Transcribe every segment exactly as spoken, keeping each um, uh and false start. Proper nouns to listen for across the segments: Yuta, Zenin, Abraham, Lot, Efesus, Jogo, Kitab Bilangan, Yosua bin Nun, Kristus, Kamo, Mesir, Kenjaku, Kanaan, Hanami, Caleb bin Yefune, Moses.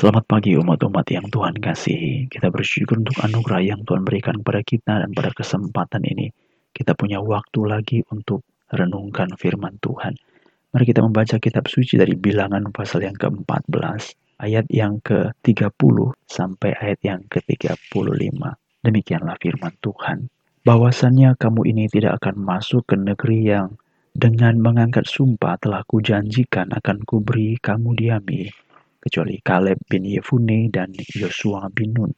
Selamat pagi umat-umat yang Tuhan kasihi. Kita bersyukur untuk anugerah yang Tuhan berikan kepada kita, dan pada kesempatan ini kita punya waktu lagi untuk renungkan firman Tuhan. Mari kita membaca kitab suci dari Bilangan pasal yang keempat belas, ayat yang ketiga puluh sampai ayat yang ketiga puluh lima. Demikianlah firman Tuhan. Bahwasannya kamu ini tidak akan masuk ke negeri yang dengan mengangkat sumpah telah kujanjikan akan kuberi kamu diami, kecuali Caleb bin Yefune dan Yosua bin Nun.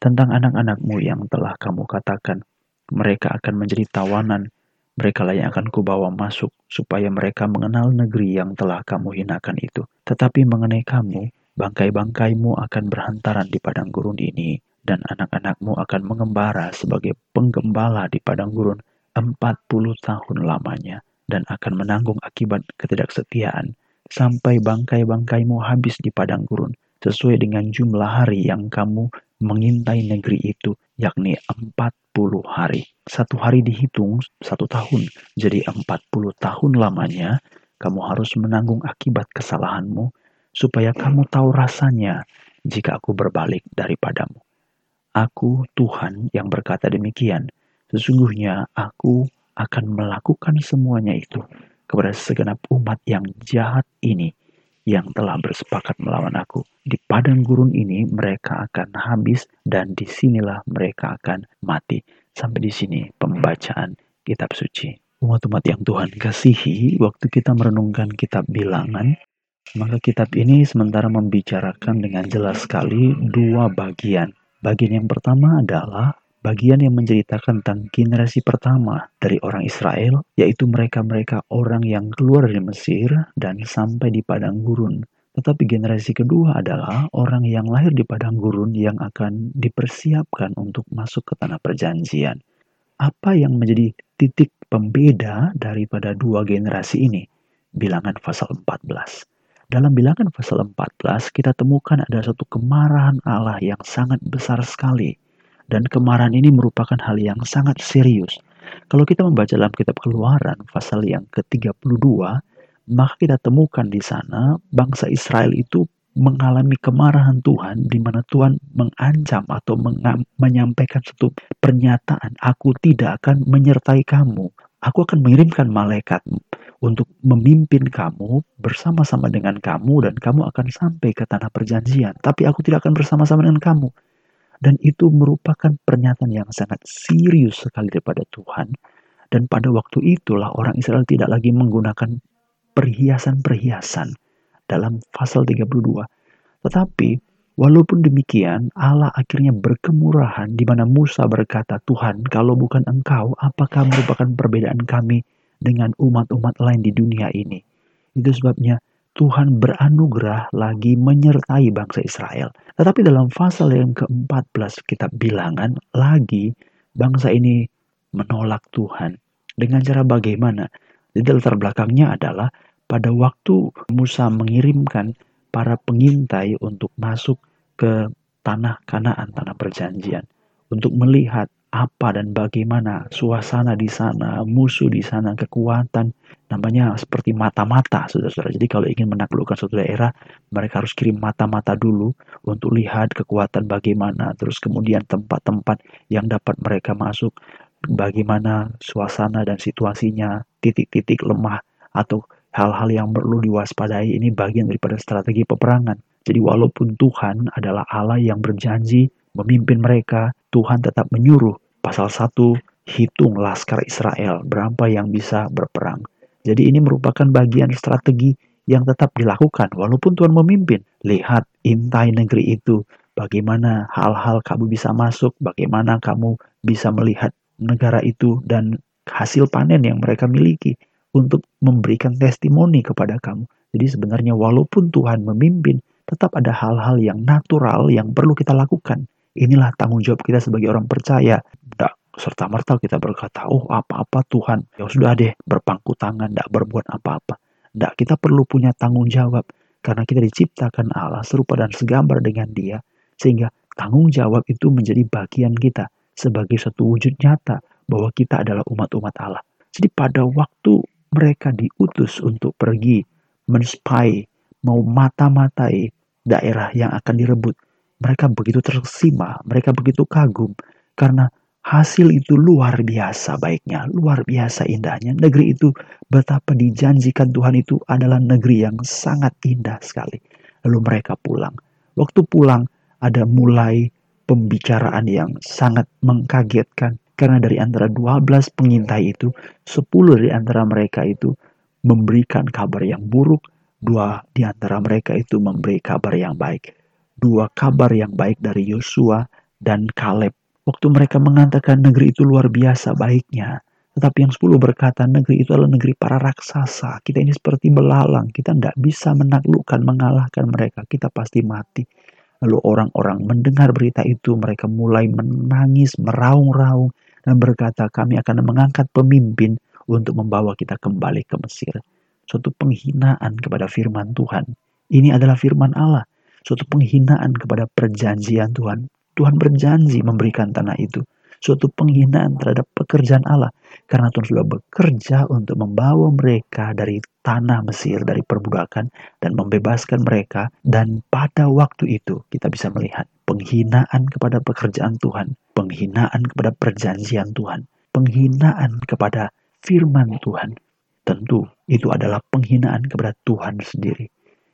Tentang anak-anakmu yang telah kamu katakan, mereka akan menjadi tawanan, mereka lah yang akan kubawa masuk, supaya mereka mengenal negeri yang telah kamu hinakan itu. Tetapi mengenai kamu, bangkai-bangkaimu akan berhantaran di padang gurun ini, dan anak-anakmu akan mengembara sebagai penggembala di padang gurun empat puluh tahun lamanya, dan akan menanggung akibat ketidaksetiaan, sampai bangkai-bangkaimu habis di padang gurun, sesuai dengan jumlah hari yang kamu mengintai negeri itu, yakni empat puluh hari. Satu hari dihitung satu tahun, jadi empat puluh tahun lamanya kamu harus menanggung akibat kesalahanmu, supaya kamu tahu rasanya jika aku berbalik daripadamu. Aku Tuhan yang berkata demikian, sesungguhnya aku akan melakukan semuanya itu kepada segenap umat yang jahat ini yang telah bersepakat melawan aku. Di padang gurun ini mereka akan habis, dan disinilah mereka akan mati. Sampai di sini pembacaan kitab suci. Umat-umat yang Tuhan kasihi, waktu kita merenungkan kitab Bilangan, maka kitab ini sementara membicarakan dengan jelas sekali dua bagian. Bagian yang pertama adalah bagian yang menceritakan tentang generasi pertama dari orang Israel, yaitu mereka-mereka orang yang keluar dari Mesir dan sampai di padang gurun. Tetapi generasi kedua adalah orang yang lahir di padang gurun yang akan dipersiapkan untuk masuk ke tanah perjanjian. Apa yang menjadi titik pembeda daripada dua generasi ini? Bilangan pasal empat belas. Dalam Bilangan pasal empat belas, kita temukan ada satu kemarahan Allah yang sangat besar sekali. Dan kemarahan ini merupakan hal yang sangat serius. Kalau kita membaca dalam kitab Keluaran pasal yang ke tiga puluh dua, maka kita temukan di sana bangsa Israel itu mengalami kemarahan Tuhan, di mana Tuhan mengancam atau mengam, menyampaikan satu pernyataan, aku tidak akan menyertai kamu. Aku akan mengirimkan malaikat untuk memimpin kamu bersama-sama dengan kamu, dan kamu akan sampai ke tanah perjanjian. Tapi aku tidak akan bersama-sama dengan kamu. Dan itu merupakan pernyataan yang sangat serius sekali daripada Tuhan. Dan pada waktu itulah orang Israel tidak lagi menggunakan perhiasan-perhiasan dalam pasal tiga puluh dua. Tetapi walaupun demikian, Allah akhirnya berkemurahan, di mana Musa berkata, Tuhan, kalau bukan Engkau, apakah merupakan perbedaan kami dengan umat-umat lain di dunia ini? Itu sebabnya Tuhan beranugerah lagi menyertai bangsa Israel. Tetapi dalam pasal yang keempat belas kitab Bilangan, lagi bangsa ini menolak Tuhan. Dengan cara bagaimana? Jadi latar belakangnya adalah pada waktu Musa mengirimkan para pengintai untuk masuk ke tanah Kanaan, tanah perjanjian, untuk melihat apa dan bagaimana suasana di sana, musuh di sana, kekuatan, namanya seperti mata-mata, saudara-saudara. Jadi kalau ingin menaklukkan suatu daerah, mereka harus kirim mata-mata dulu untuk lihat kekuatan bagaimana, terus kemudian tempat-tempat yang dapat mereka masuk, bagaimana suasana dan situasinya, titik-titik lemah atau hal-hal yang perlu diwaspadai. Ini bagian daripada strategi peperangan. Jadi walaupun Tuhan adalah Allah yang berjanji memimpin mereka, Tuhan tetap menyuruh pasal satu, hitung laskar Israel, berapa yang bisa berperang. Jadi ini merupakan bagian strategi yang tetap dilakukan walaupun Tuhan memimpin. Lihat, intai negeri itu, bagaimana hal-hal kamu bisa masuk, bagaimana kamu bisa melihat negara itu dan hasil panen yang mereka miliki, untuk memberikan testimoni kepada kamu. Jadi sebenarnya walaupun Tuhan memimpin, tetap ada hal-hal yang natural yang perlu kita lakukan. Inilah tanggung jawab kita sebagai orang percaya. Tidak serta-merta kita berkata, oh apa-apa Tuhan, ya sudah deh, berpangku tangan, tidak berbuat apa-apa. Tidak, kita perlu punya tanggung jawab. Karena kita diciptakan Allah serupa dan segambar dengan Dia. Sehingga tanggung jawab itu menjadi bagian kita sebagai suatu wujud nyata bahwa kita adalah umat-umat Allah. Jadi pada waktu mereka diutus untuk pergi, menspai, mau mata-matai, daerah yang akan direbut. Mereka begitu tersima, mereka begitu kagum, karena hasil itu luar biasa baiknya, luar biasa indahnya. Negeri itu betapa dijanjikan Tuhan itu adalah negeri yang sangat indah sekali. Lalu mereka pulang. Waktu pulang ada mulai pembicaraan yang sangat mengkagetkan. Karena dari antara dua belas pengintai itu, sepuluh dari antara mereka itu memberikan kabar yang buruk, dua di antara mereka itu memberi kabar yang baik. Dua kabar yang baik dari Yosua dan Caleb. Waktu mereka mengatakan negeri itu luar biasa baiknya. Tetapi yang sepuluh berkata negeri itu adalah negeri para raksasa. Kita ini seperti belalang. Kita tidak bisa menaklukkan, mengalahkan mereka. Kita pasti mati. Lalu orang-orang mendengar berita itu. Mereka mulai menangis, meraung-raung. Dan berkata kami akan mengangkat pemimpin untuk membawa kita kembali ke Mesir. Suatu penghinaan kepada firman Tuhan. Ini adalah firman Allah. Suatu penghinaan kepada perjanjian Tuhan. Tuhan berjanji memberikan tanah itu. Suatu penghinaan terhadap pekerjaan Allah. Karena Tuhan sudah bekerja untuk membawa mereka dari tanah Mesir, dari perbudakan, dan membebaskan mereka. Dan pada waktu itu kita bisa melihat penghinaan kepada pekerjaan Tuhan, penghinaan kepada perjanjian Tuhan, penghinaan kepada firman Tuhan. Tentu itu adalah penghinaan kepada Tuhan sendiri.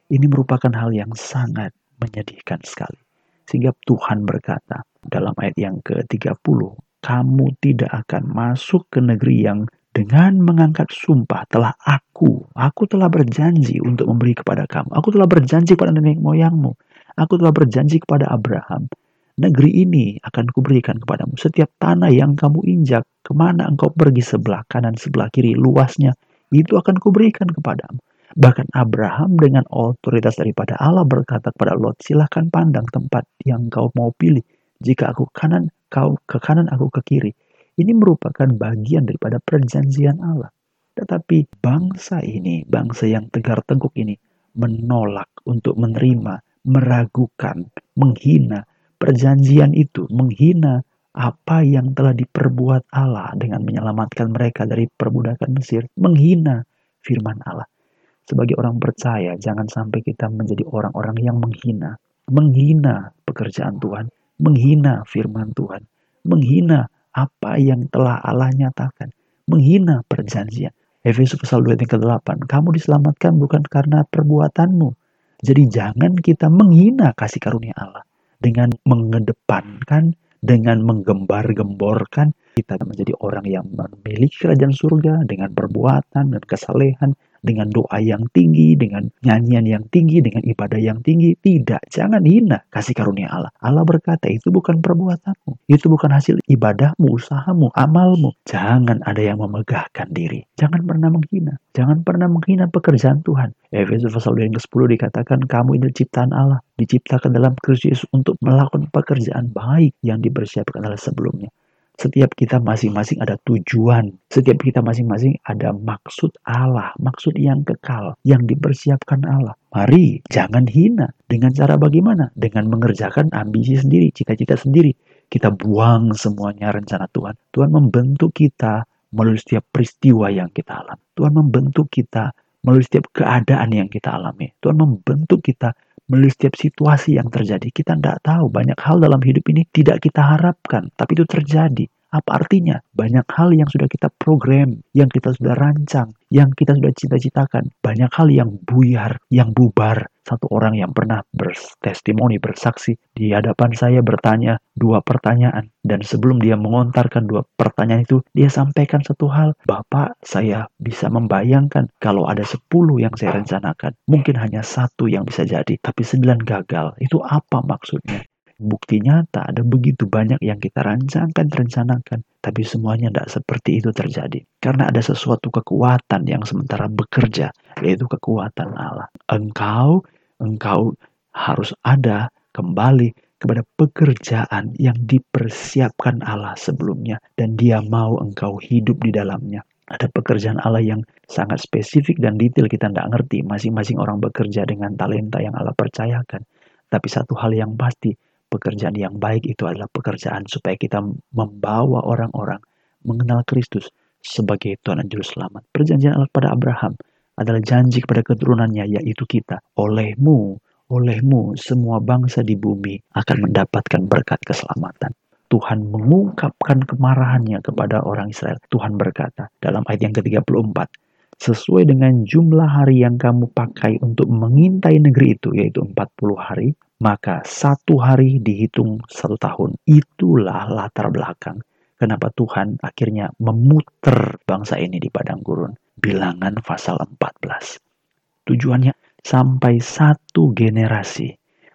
Ini merupakan hal yang sangat menyedihkan sekali. Sehingga Tuhan berkata dalam ayat yang ke tiga puluh, kamu tidak akan masuk ke negeri yang dengan mengangkat sumpah telah aku, aku telah berjanji untuk memberi kepada kamu. Aku telah berjanji pada nenek moyangmu. Aku telah berjanji kepada Abraham. Negeri ini akan kuberikan kepadamu. Setiap tanah yang kamu injak, kemana engkau pergi sebelah kanan, sebelah kiri, luasnya, itu akan kuberikan kepadamu. Bahkan Abraham dengan otoritas daripada Allah berkata kepada Lot, silahkan pandang tempat yang kau mau pilih. Jika aku kanan, kau ke kanan, aku ke kiri. Ini merupakan bagian daripada perjanjian Allah. Tetapi bangsa ini, bangsa yang tegar tengkuk ini, menolak untuk menerima, meragukan, menghina perjanjian itu, menghina apa yang telah diperbuat Allah dengan menyelamatkan mereka dari perbudakan Mesir, menghina firman Allah. Sebagai orang percaya, jangan sampai kita menjadi orang-orang yang menghina. Menghina pekerjaan Tuhan, menghina firman Tuhan, menghina apa yang telah Allah nyatakan, menghina perjanjian. Efesus pasal dua ayat yang kedelapan, kamu diselamatkan bukan karena perbuatanmu. Jadi jangan kita menghina kasih karunia Allah dengan mengedepankan, dengan menggembar-gemborkan. Kita menjadi orang yang memiliki kerajaan surga dengan perbuatan dan kesalehan, dengan doa yang tinggi, dengan nyanyian yang tinggi, dengan ibadah yang tinggi. Tidak, jangan hina kasih karunia Allah. Allah berkata, itu bukan perbuatanmu. Itu bukan hasil ibadahmu, usahamu, amalmu. Jangan ada yang memegahkan diri. Jangan pernah menghina. Jangan pernah menghina pekerjaan Tuhan. Efesus pasal dua ayat kesepuluh dikatakan, kamu ini ciptaan Allah, diciptakan dalam Kristus Yesus untuk melakukan pekerjaan baik yang dipersiapkan Allah sebelumnya. Setiap kita masing-masing ada tujuan. Setiap kita masing-masing ada maksud Allah. Maksud yang kekal, yang dipersiapkan Allah. Mari, jangan hina. Dengan cara bagaimana? Dengan mengerjakan ambisi sendiri, cita-cita sendiri. Kita buang semuanya rencana Tuhan. Tuhan membentuk kita melalui setiap peristiwa yang kita alami. Tuhan membentuk kita melalui setiap keadaan yang kita alami. Tuhan membentuk kita melalui setiap situasi yang terjadi. Kita tidak tahu, banyak hal dalam hidup ini tidak kita harapkan, tapi itu terjadi. Apa artinya? Banyak hal yang sudah kita program, yang kita sudah rancang, yang kita sudah cita-citakan. Banyak hal yang buyar, yang bubar. Satu orang yang pernah bertestimoni, bersaksi, di hadapan saya bertanya dua pertanyaan. Dan sebelum dia mengontarkan dua pertanyaan itu, dia sampaikan satu hal. Bapak, saya bisa membayangkan kalau ada sepuluh yang saya rencanakan. Mungkin hanya satu yang bisa jadi, tapi sembilan gagal. Itu apa maksudnya? Bukti nyata ada begitu banyak yang kita rancangkan, rencanakan, tapi semuanya tidak seperti itu terjadi. Karena ada sesuatu kekuatan yang sementara bekerja, yaitu kekuatan Allah. Engkau, engkau harus ada kembali kepada pekerjaan yang dipersiapkan Allah sebelumnya. Dan dia mau engkau hidup di dalamnya. Ada pekerjaan Allah yang sangat spesifik dan detail, kita tidak ngerti. Masing-masing orang bekerja dengan talenta yang Allah percayakan. Tapi satu hal yang pasti, pekerjaan yang baik itu adalah pekerjaan supaya kita membawa orang-orang mengenal Kristus sebagai Tuhan dan Juru Selamat. Perjanjian Allah pada Abraham adalah janji kepada keturunannya, yaitu kita. Olehmu, olehmu semua bangsa di bumi akan mendapatkan berkat keselamatan. Tuhan mengungkapkan kemarahannya kepada orang Israel. Tuhan berkata dalam ayat yang ketiga puluh empat, sesuai dengan jumlah hari yang kamu pakai untuk mengintai negeri itu, yaitu empat puluh hari, maka satu hari dihitung satu tahun. Itulah latar belakang kenapa Tuhan akhirnya memuter bangsa ini di padang gurun. Bilangan pasal empat belas. Tujuannya sampai satu generasi.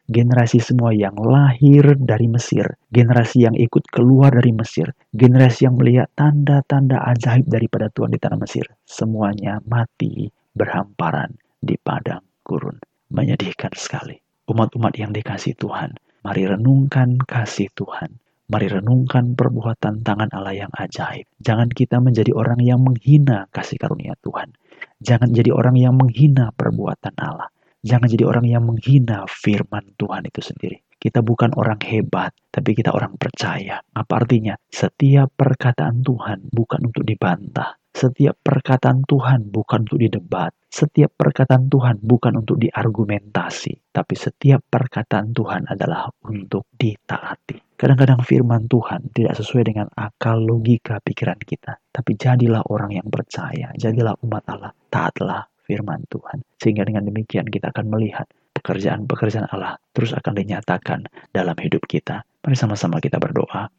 Generasi semua yang lahir dari Mesir, generasi yang ikut keluar dari Mesir, generasi yang melihat tanda-tanda ajaib daripada Tuhan di tanah Mesir, semuanya mati berhamparan di padang gurun. Menyedihkan sekali. Umat-umat yang dikasih Tuhan, mari renungkan kasih Tuhan. Mari renungkan perbuatan tangan Allah yang ajaib. Jangan kita menjadi orang yang menghina kasih karunia Tuhan. Jangan jadi orang yang menghina perbuatan Allah. Jangan jadi orang yang menghina firman Tuhan itu sendiri. Kita bukan orang hebat, tapi kita orang percaya. Apa artinya? Setiap perkataan Tuhan bukan untuk dibantah. Setiap perkataan Tuhan bukan untuk didebat. Setiap perkataan Tuhan bukan untuk diargumentasi. Tapi setiap perkataan Tuhan adalah untuk ditaati. Kadang-kadang firman Tuhan tidak sesuai dengan akal, logika, pikiran kita. Tapi jadilah orang yang percaya. Jadilah umat Allah. Taatlah firman Tuhan. Sehingga dengan demikian kita akan melihat pekerjaan-pekerjaan Allah terus akan dinyatakan dalam hidup kita. Mari sama-sama kita berdoa.